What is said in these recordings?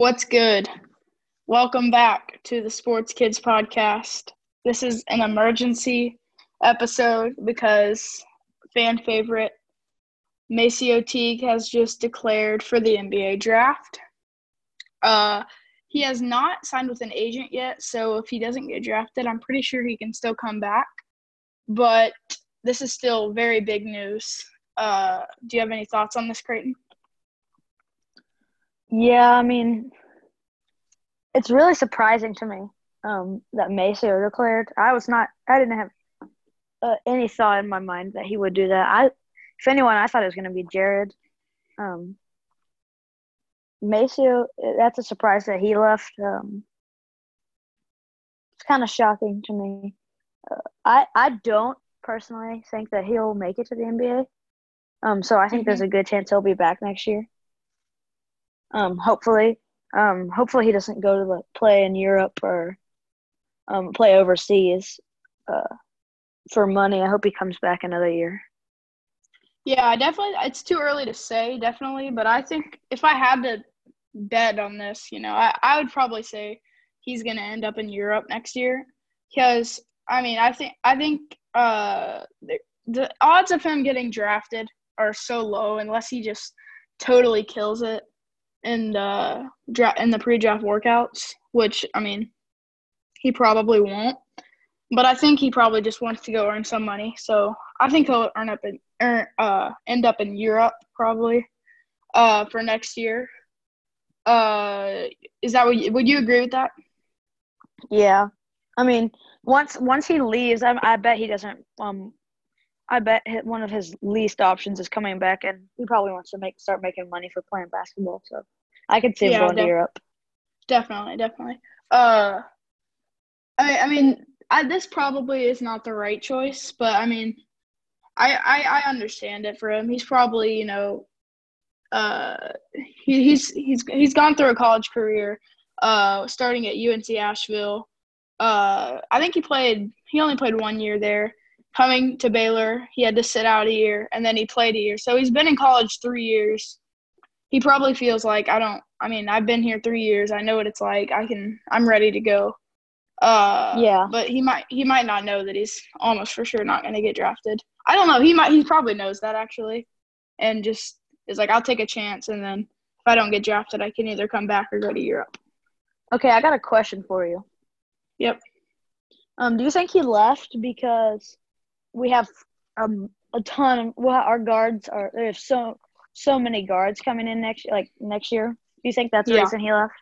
What's good? Welcome back to the Sports Kids Podcast. This is an emergency episode because fan favorite MaCio Teague has just declared for the NBA draft. He has not signed with an agent yet, so if he doesn't get drafted, I'm pretty sure he can still come back. But this is still very big news. Do you have any thoughts on this, Creighton? Yeah, I mean, it's really surprising to me that MaCio declared. I didn't have any thought in my mind that he would do that. If anyone, I thought it was going to be Jared. MaCio, that's a surprise that he left. It's kind of shocking to me. I don't personally think that he'll make it to the NBA. So I think there's a good chance he'll be back next year. Hopefully he doesn't go to play in Europe or play overseas for money. I hope he comes back another year. Yeah, definitely. It's too early to say, definitely. But I think if I had to bet on this, I would probably say he's going to end up in Europe next year. Because, I think the odds of him getting drafted are so low unless he just totally kills it in the pre-draft workouts, which, he probably won't. But I think he probably just wants to go earn some money. So I think he'll end up in Europe probably for next year. Is that would you agree with that? Yeah, once he leaves, I bet he doesn't. I bet one of his least options is coming back, and he probably wants to start making money for playing basketball. So I could see him going to Europe. Definitely. This probably is not the right choice, but, I understand it for him. He's probably, he's gone through a college career starting at UNC Asheville. I think he only played 1 year there. Coming to Baylor, he had to sit out a year, and then he played a year. So he's been in college 3 years. He probably feels like, I've been here 3 years. I know what it's like. I'm ready to go. Yeah. But he might not know that he's almost for sure not going to get drafted. I don't know. He probably knows that actually, and just is like, I'll take a chance, and then if I don't get drafted, I can either come back or go to Europe. Okay, I got a question for you. Yep. Do you think he left because we have a ton of our guards are? There's so many guards coming in next year. Do you think that's the reason he left?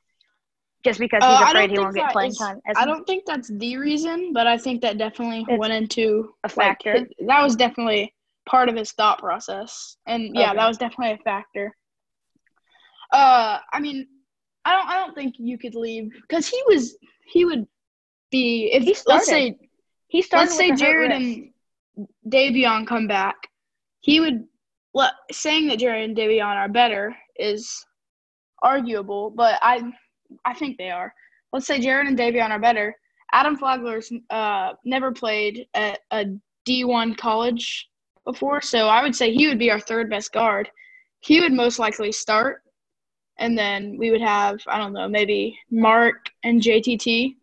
Just because he's afraid he won't get playing time. I don't think that's the reason, but I think that definitely went into a factor. That was definitely part of his thought process, and that was definitely a factor. I don't think you could leave because he would be if he started. Let's say Jared and Davion come back. He would saying that Jared and Davion are better is arguable, but I think they are. Let's say Jared and Davion are better. Adam Flagler's never played at a D1 college before, so I would say he would be our third best guard. He would most likely start, and then we would have, maybe Mark and JTT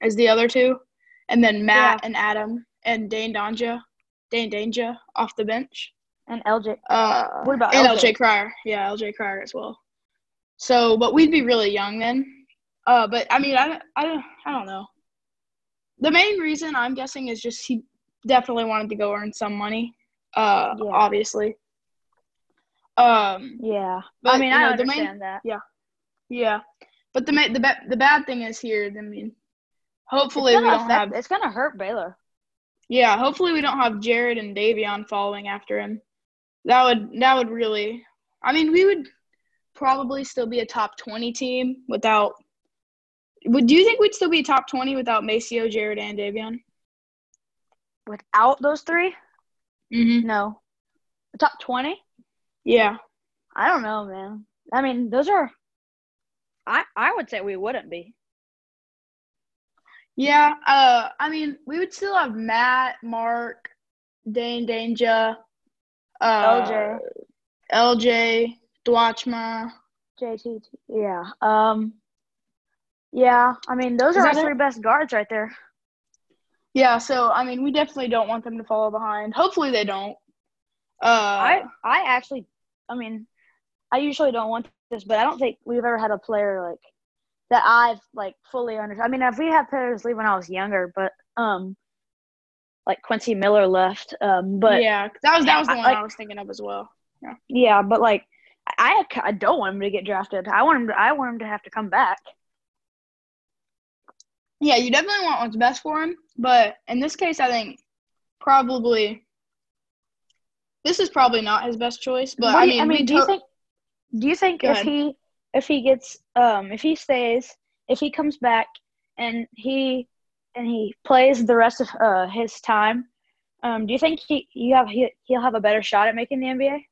as the other two, and then Matt and Adam and Dane Danja off the bench. And LJ. What about LJ Cryer? Yeah, LJ Cryer as well. So, but we'd be really young then. I don't know. The main reason I'm guessing is just he definitely wanted to go earn some money, obviously. But, I understand that. Yeah. But the bad thing is here, hopefully it's going to hurt Baylor. Yeah, hopefully we don't have Jared and Davion following after him. That would really – we would – probably still be a top 20 team without. Do you think we'd still be top 20 without MaCio, Jared, and Davion? Without those three? Mm-hmm. No. Top 20? Yeah. I don't know, man. Those are. I would say we wouldn't be. Yeah. We would still have Matt, Mark, Dane Danja, LJ. Dwachma, JT. Yeah. Yeah, I mean, those are our three best guards right there. Yeah, so, I mean, we definitely don't want them to fall behind. Hopefully they don't. I actually – I mean, I usually don't want this, but I don't think we've ever had a player, like, that I've, like, fully understood. I mean, if we had players leave when I was younger, but, like, Quincy Miller left. But yeah, that was the one I was thinking of as well. Yeah, but, like, I don't want him to get drafted. I want him to have to come back. Yeah, you definitely want what's best for him, but in this case, I think probably this is probably not his best choice. But do you think if he gets if he stays, if he comes back and he plays the rest of his time, do you think he'll have a better shot at making the NBA?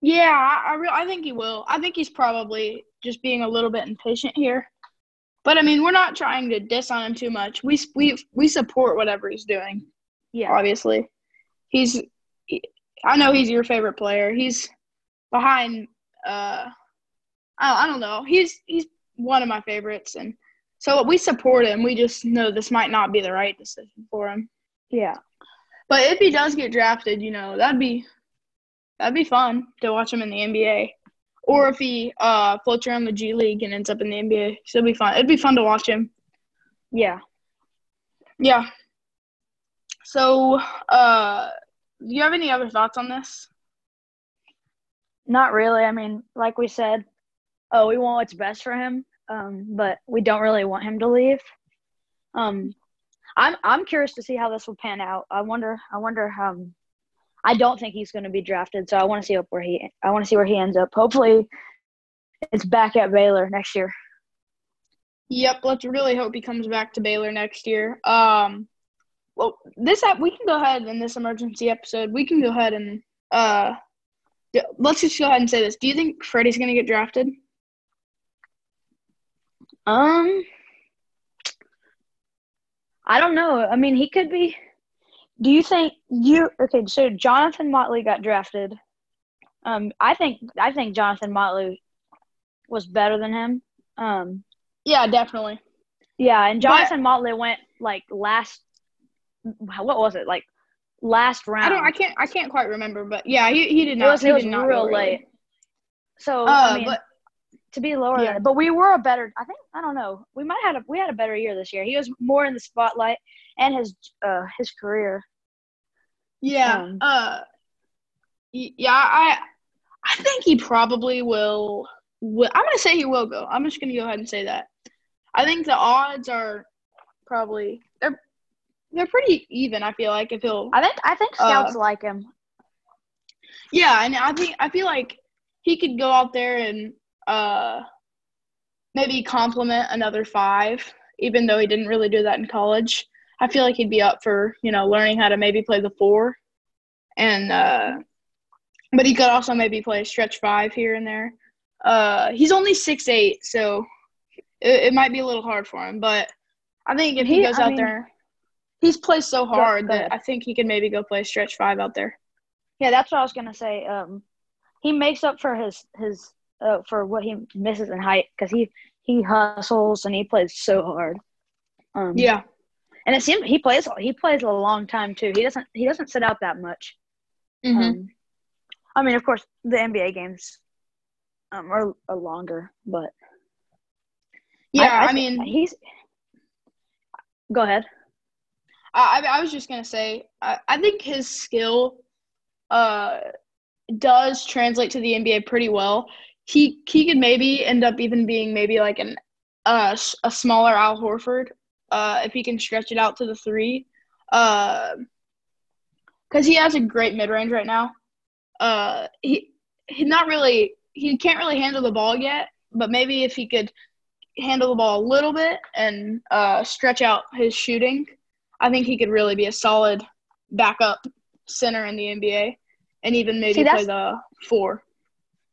Yeah, I think he will. I think he's probably just being a little bit impatient here. But, I mean, we're not trying to diss on him too much. We support whatever he's doing. Yeah. Obviously. I know he's your favorite player. He's behind I don't know. He's one of my favorites. And so we support him. We just know this might not be the right decision for him. Yeah. But if he does get drafted, you know, that'd be fun to watch him in the NBA. Or if he floats around the G League and ends up in the NBA, so it'd be fun. It'd be fun to watch him. Yeah. Yeah. So, do you have any other thoughts on this? Not really. I mean, like we said, we want what's best for him, but we don't really want him to leave. I'm curious to see how this will pan out. I wonder how. I don't think he's going to be drafted, so I want to see where he ends up. Hopefully, it's back at Baylor next year. Yep, let's really hope he comes back to Baylor next year. Well, we can go ahead in this emergency episode. We can go ahead and let's just go ahead and say this. Do you think Freddie's going to get drafted? I don't know. I mean, he could be. Do you think okay, so Jonathan Motley got drafted. I think Jonathan Motley was better than him. Yeah, definitely. Yeah, and Motley went like last round. I can't quite remember, but yeah, he did not. It was real late. So I mean, to be lower than it. But we were we had a better year this year. He was more in the spotlight and his career. Yeah. I think he probably will. I'm going to say he will go. I'm just going to go ahead and say that. I think the odds are probably they're pretty even, I feel like, if he'll I think scouts like him. Yeah, and I feel like he could go out there and maybe compliment another five, even though he didn't really do that in college. I feel like he'd be up for, you know, learning how to maybe play the four, and but he could also maybe play a stretch five here and there. He's only 6'8", so it might be a little hard for him. But I think if he goes there, he's played so hard that I think he can maybe go play stretch five out there. Yeah, that's what I was gonna say. He makes up for his for what he misses in height, because he hustles and he plays so hard. Yeah. And it seems he plays a long time too. He doesn't sit out that much. Mm-hmm. I mean, of course, the NBA games are longer, but yeah, I mean, he's. Go ahead. I was just gonna say I think his skill does translate to the NBA pretty well. He could maybe end up even being maybe like an a smaller Al Horford. If he can stretch it out to the three. Because he has a great mid-range right now. He can't really handle the ball yet, but maybe if he could handle the ball a little bit and stretch out his shooting, I think he could really be a solid backup center in the NBA and even maybe play the four.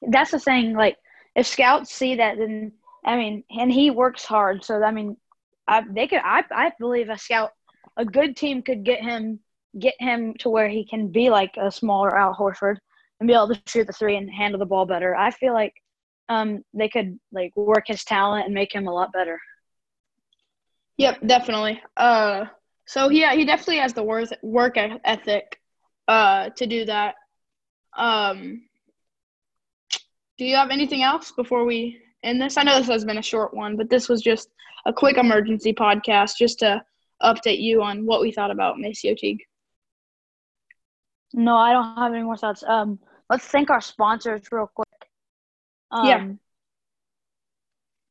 That's the thing. Like, if scouts see that, then, I mean, and he works hard, so, I mean, I believe a good team could get him to where he can be like a smaller Al Horford and be able to shoot the three and handle the ball better. I feel like they could like work his talent and make him a lot better. Yep, definitely. So yeah, he definitely has the work ethic to do that. Do you have anything else before we end this? I know this has been a short one, but this was just a quick emergency podcast just to update you on what we thought about MaCio Teague. No, I don't have any more thoughts. Let's thank our sponsors real quick. Yeah.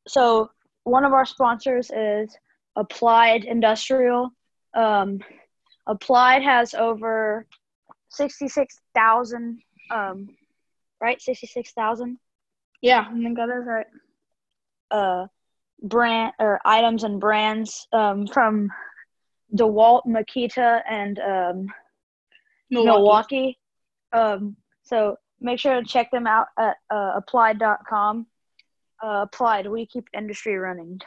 So one of our sponsors is Applied Industrial. Applied has over 66,000, right? 66,000? Yeah, I think that is right. Brand or items and brands from DeWalt, Makita, and Milwaukee. So make sure to check them out at applied.com. Applied, we keep industry running.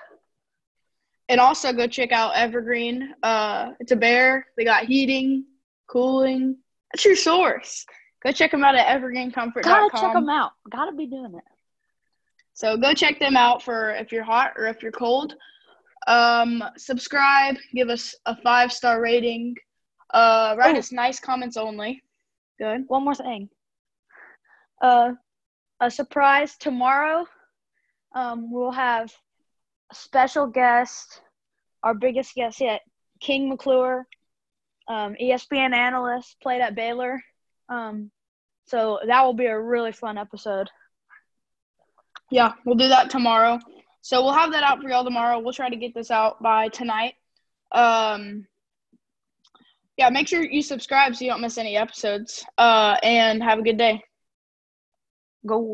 And also go check out Evergreen. It's a bear. They got heating, cooling. That's your source. Go check them out at evergreencomfort.com. Gotta check them out. Gotta be doing it. So go check them out for if you're hot or if you're cold. Subscribe. Give us a 5-star rating. Write us nice comments only. Good. One more thing. A surprise tomorrow. We'll have a special guest, our biggest guest yet, King McClure, ESPN analyst, played at Baylor. So that will be a really fun episode. Yeah, we'll do that tomorrow. So we'll have that out for y'all tomorrow. We'll try to get this out by tonight. Yeah, make sure you subscribe so you don't miss any episodes. And have a good day. Go.